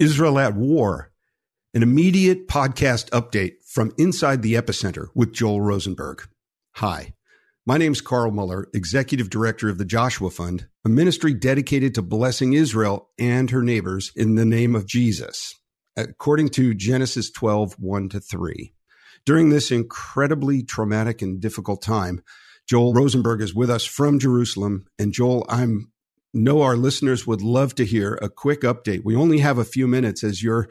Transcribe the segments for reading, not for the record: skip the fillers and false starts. Israel at War, an immediate podcast update from Inside the Epicenter with Joel Rosenberg. Hi, my name's Carl Muller, Executive Director of the Joshua Fund, a ministry dedicated to blessing Israel and her neighbors in the name of Jesus, according to Genesis 12, 1-3. During this incredibly traumatic and difficult time, Joel Rosenberg is with us from Jerusalem. And Joel, I know our listeners would love to hear a quick update. We only have a few minutes as you're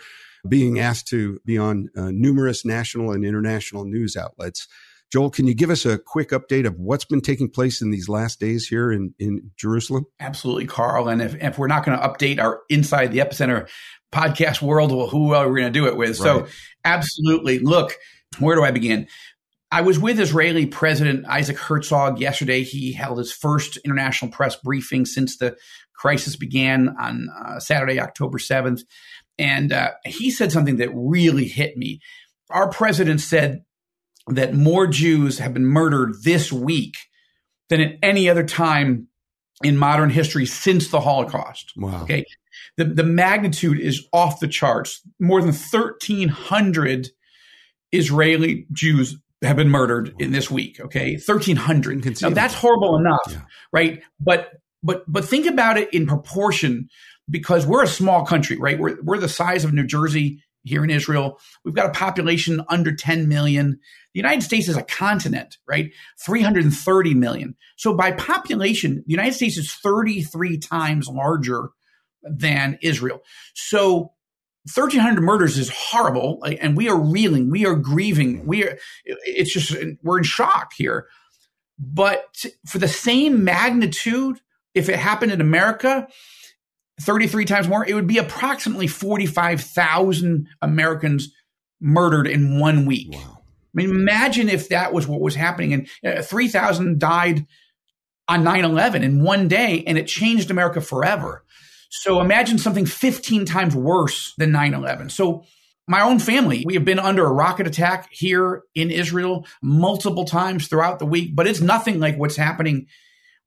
being asked to be on numerous national and international news outlets. Joel, can you give us a quick update of what's been taking place in these last days here in Jerusalem? Absolutely, Carl. And if we're not going to update our Inside the Epicenter podcast world, well, who are we going to do it with? Right. So absolutely. Look, where do I begin? I was with Israeli President Isaac Herzog yesterday. He held his first international press briefing since the crisis began on Saturday, October 7th. And he said something that really hit me. Our president said that more Jews have been murdered this week than at any other time in modern history since the Holocaust. Wow. Okay, the magnitude is off the charts. More than 1,300 Israeli Jews have been murdered in this week, okay? 1,300. Now, that's horrible enough, yeah, right? But think about it in proportion, because we're a small country, right? We're the size of New Jersey here in Israel. We've got a population under 10 million. The United States is a continent, right? 330 million. So by population, the United States is 33 times larger than Israel. So 1,300 murders is horrible, and we are reeling, we are grieving, it's just, we're in shock here. But for the same magnitude, if it happened in America, 33 times more, it would be approximately 45,000 Americans murdered in 1 week. Wow. I mean, imagine if that was what was happening, and 3,000 died on 9/11 in one day, and it changed America forever. So imagine something 15 times worse than 9/11. So my own family, we have been under a rocket attack here in Israel multiple times throughout the week, but it's nothing like what's happening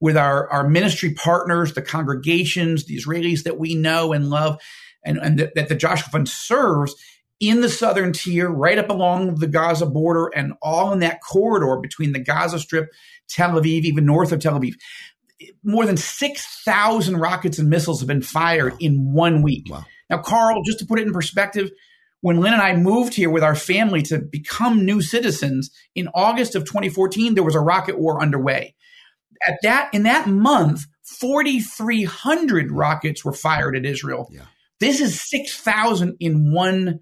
with our ministry partners, the congregations, the Israelis that we know and love, and that the Joshua Fund serves in the southern tier, right up along the Gaza border and all in that corridor between the Gaza Strip, Tel Aviv, even north of Tel Aviv. More than 6,000 rockets and missiles have been fired in 1 week. Wow. Now, Carl, just to put it in perspective, when Lynn and I moved here with our family to become new citizens in August of 2014, there was a rocket war underway. In that month, 4,300 rockets were fired at Israel. Yeah. This is 6,000 in 1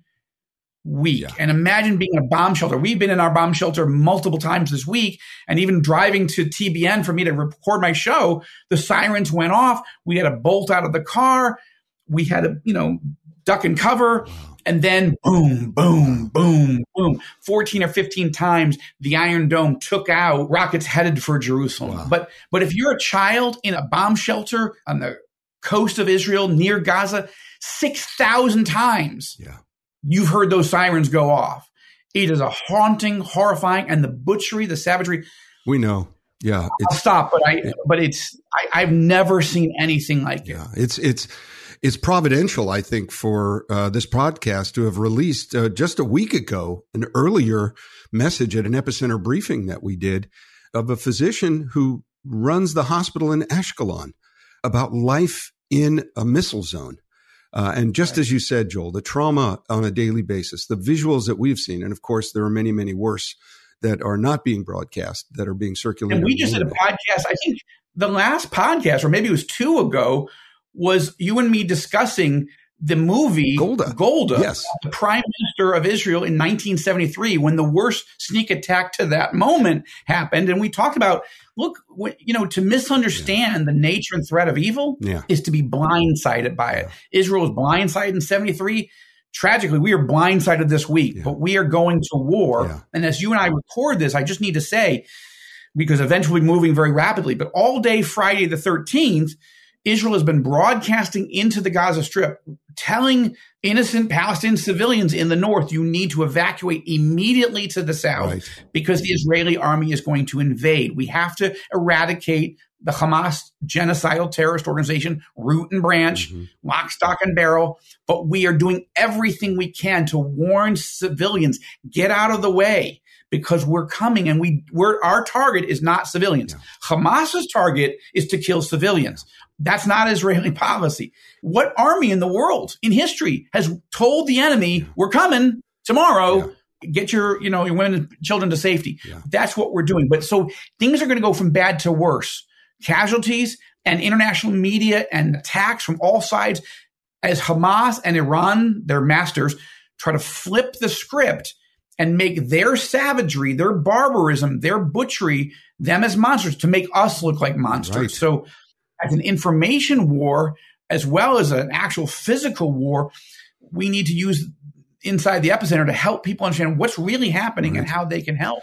week. Yeah. And imagine being in a bomb shelter. We've been in our bomb shelter multiple times this week, and even driving to TBN for me to record my show, the sirens went off. We had to bolt out of the car. We had to, duck and cover. Wow. And then boom, boom, boom, boom. 14 or 15 times the Iron Dome took out rockets headed for Jerusalem. Wow. But if you're a child in a bomb shelter on the coast of Israel near Gaza, 6,000 times. Yeah. You've heard those sirens go off. It is a haunting, horrifying, and the butchery, the savagery. We know. Yeah. I've never seen anything like it. Yeah, it's providential, I think, for this podcast to have released just a week ago an earlier message at an Epicenter briefing that we did of a physician who runs the hospital in Ashkelon about life in a missile zone. And just as you said, Joel, the trauma on a daily basis, the visuals that we've seen, and of course, there are many, many worse that are not being broadcast, that are being circulated. And we just did a podcast, I think the last podcast, or maybe it was two ago, was you and me discussing the movie Golda, yes, the Prime Minister of Israel in 1973, when the worst sneak attack to that moment happened. And we talked about, look, to misunderstand the nature and threat of evil is to be blindsided by it. Israel was blindsided in 73. Tragically, we are blindsided this week, but we are going to war. Yeah. And as you and I record this, I just need to say, because events will be moving very rapidly, but all day Friday the 13th, Israel has been broadcasting into the Gaza Strip, telling innocent Palestinian civilians in the north, you need to evacuate immediately to the south because the Israeli army is going to invade. We have to eradicate the Hamas genocidal terrorist organization, root and branch, lock, stock, and barrel. But we are doing everything we can to warn civilians, get out of the way, because we're coming and our target is not civilians. Yeah. Hamas's target is to kill civilians. That's not Israeli policy. What army in the world in history has told the enemy, we're coming tomorrow, get your women and children to safety? Yeah. That's what we're doing. But so things are going to go from bad to worse. Casualties and international media and attacks from all sides as Hamas and Iran, their masters, try to flip the script and make their savagery, their barbarism, their butchery, them as monsters to make us look like monsters. Right. So as an information war, as well as an actual physical war, we need to use Inside the Epicenter to help people understand what's really happening and how they can help.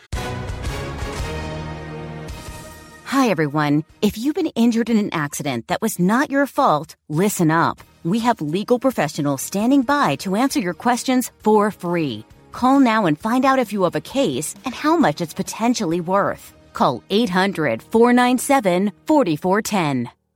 Hi, everyone. If you've been injured in an accident that was not your fault, listen up. We have legal professionals standing by to answer your questions for free. Call now and find out if you have a case and how much it's potentially worth. Call 800-497-4410.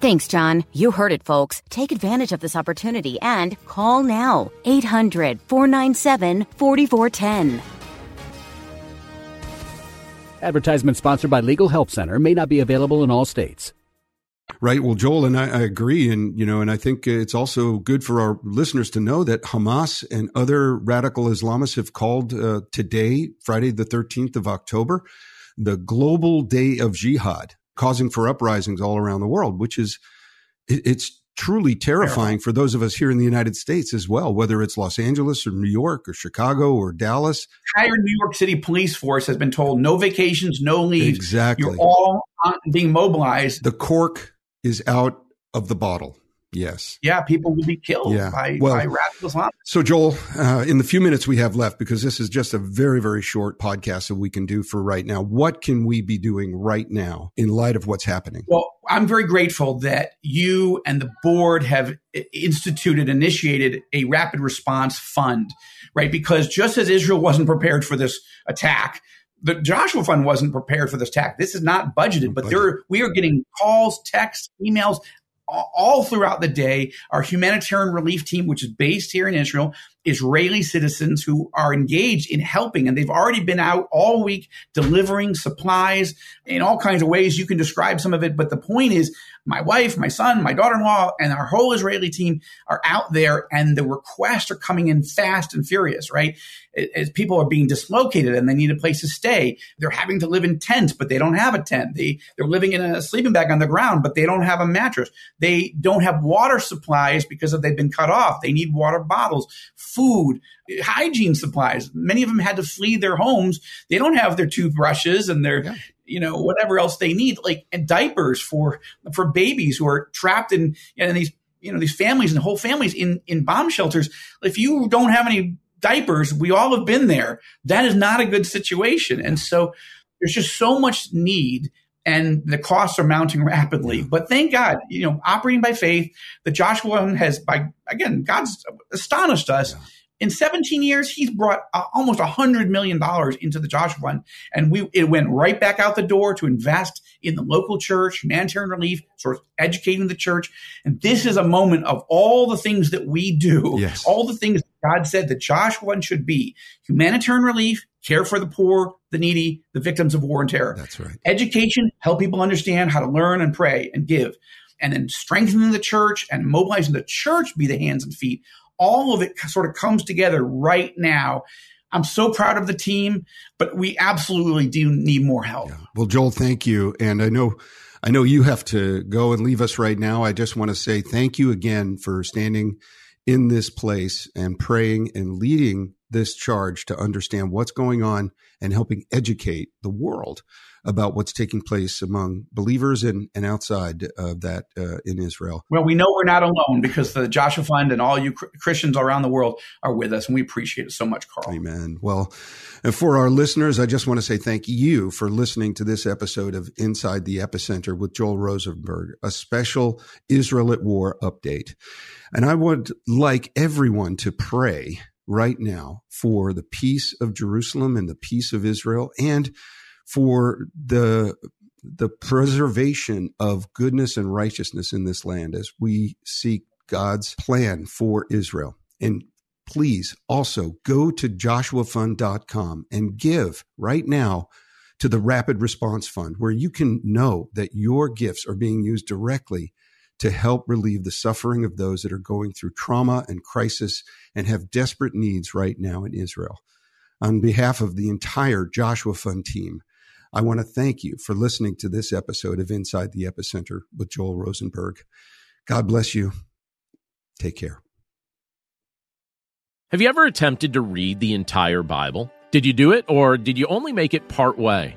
Thanks, John. You heard it, folks. Take advantage of this opportunity and call now. 800-497-4410. Advertisement sponsored by Legal Help Center. May not be available in all states. Right. Well, Joel, and I agree. And I think it's also good for our listeners to know that Hamas and other radical Islamists have called today, Friday, the 13th of October, the global day of jihad, causing for uprisings all around the world, which is it's truly terrifying for those of us here in the United States as well, whether it's Los Angeles or New York or Chicago or Dallas. The entire New York City police force has been told no vacations, no leaves. Exactly. You're all being mobilized. The cork is out of the bottle. Yes. Yeah, people will be killed by radical Islam. So, Joel, in the few minutes we have left, because this is just a very, very short podcast that we can do for right now, what can we be doing right now in light of what's happening? Well, I'm very grateful that you and the board have initiated a Rapid Response Fund, right? Because just as Israel wasn't prepared for this attack, the Joshua Fund wasn't prepared for this attack. This is not budgeted, but we are getting calls, texts, emails all throughout the day. Our humanitarian relief team, which is based here in Israel, Israeli citizens who are engaged in helping, and they've already been out all week delivering supplies in all kinds of ways. You can describe some of it, but the point is my wife, my son, my daughter-in-law, and our whole Israeli team are out there, and the requests are coming in fast and furious, right? As people are being dislocated and they need a place to stay, they're having to live in tents, but they don't have a tent. They're living in a sleeping bag on the ground, but they don't have a mattress. They don't have water supplies because they've been cut off. They need water bottles, food, hygiene supplies. Many of them had to flee their homes. They don't have their toothbrushes and their, whatever else they need, like and diapers for babies who are trapped in these families and whole families in bomb shelters. If you don't have any diapers, we all have been there. That is not a good situation. And so there's just so much need. And the costs are mounting rapidly. But thank God, operating by faith, the Joshua Fund has, God's astonished us. Yeah. In 17 years, he's brought almost $100 million into the Joshua Fund. And it went right back out the door to invest in the local church, humanitarian relief, sort of educating the church. And this is a moment of all the things that we do, all the things God said that Joshua Fund should be: humanitarian relief, care for the poor, the needy, the victims of war and terror. That's right. Education, help people understand how to learn and pray and give. And then strengthening the church and mobilizing the church, be the hands and feet. All of it sort of comes together right now. I'm so proud of the team, but we absolutely do need more help. Yeah. Well, Joel, thank you. And I know you have to go and leave us right now. I just want to say thank you again for standing in this place and praying and leading this charge to understand what's going on and helping educate the world about what's taking place among believers and outside of that in Israel. Well, we know we're not alone because the Joshua Fund and all you Christians around the world are with us, and we appreciate it so much, Carl. Amen. Well, and for our listeners, I just want to say thank you for listening to this episode of Inside the Epicenter with Joel Rosenberg, a special Israel at War update. And I would like everyone to pray right now for the peace of Jerusalem and the peace of Israel, and for the preservation of goodness and righteousness in this land as we seek God's plan for Israel. And please also go to joshuafund.com and give right now to the Rapid Response Fund, where you can know that your gifts are being used directly to help relieve the suffering of those that are going through trauma and crisis and have desperate needs right now in Israel. On behalf of the entire Joshua Fund team, I want to thank you for listening to this episode of Inside the Epicenter with Joel Rosenberg. God bless you. Take care. Have you ever attempted to read the entire Bible? Did you do it, or did you only make it part way?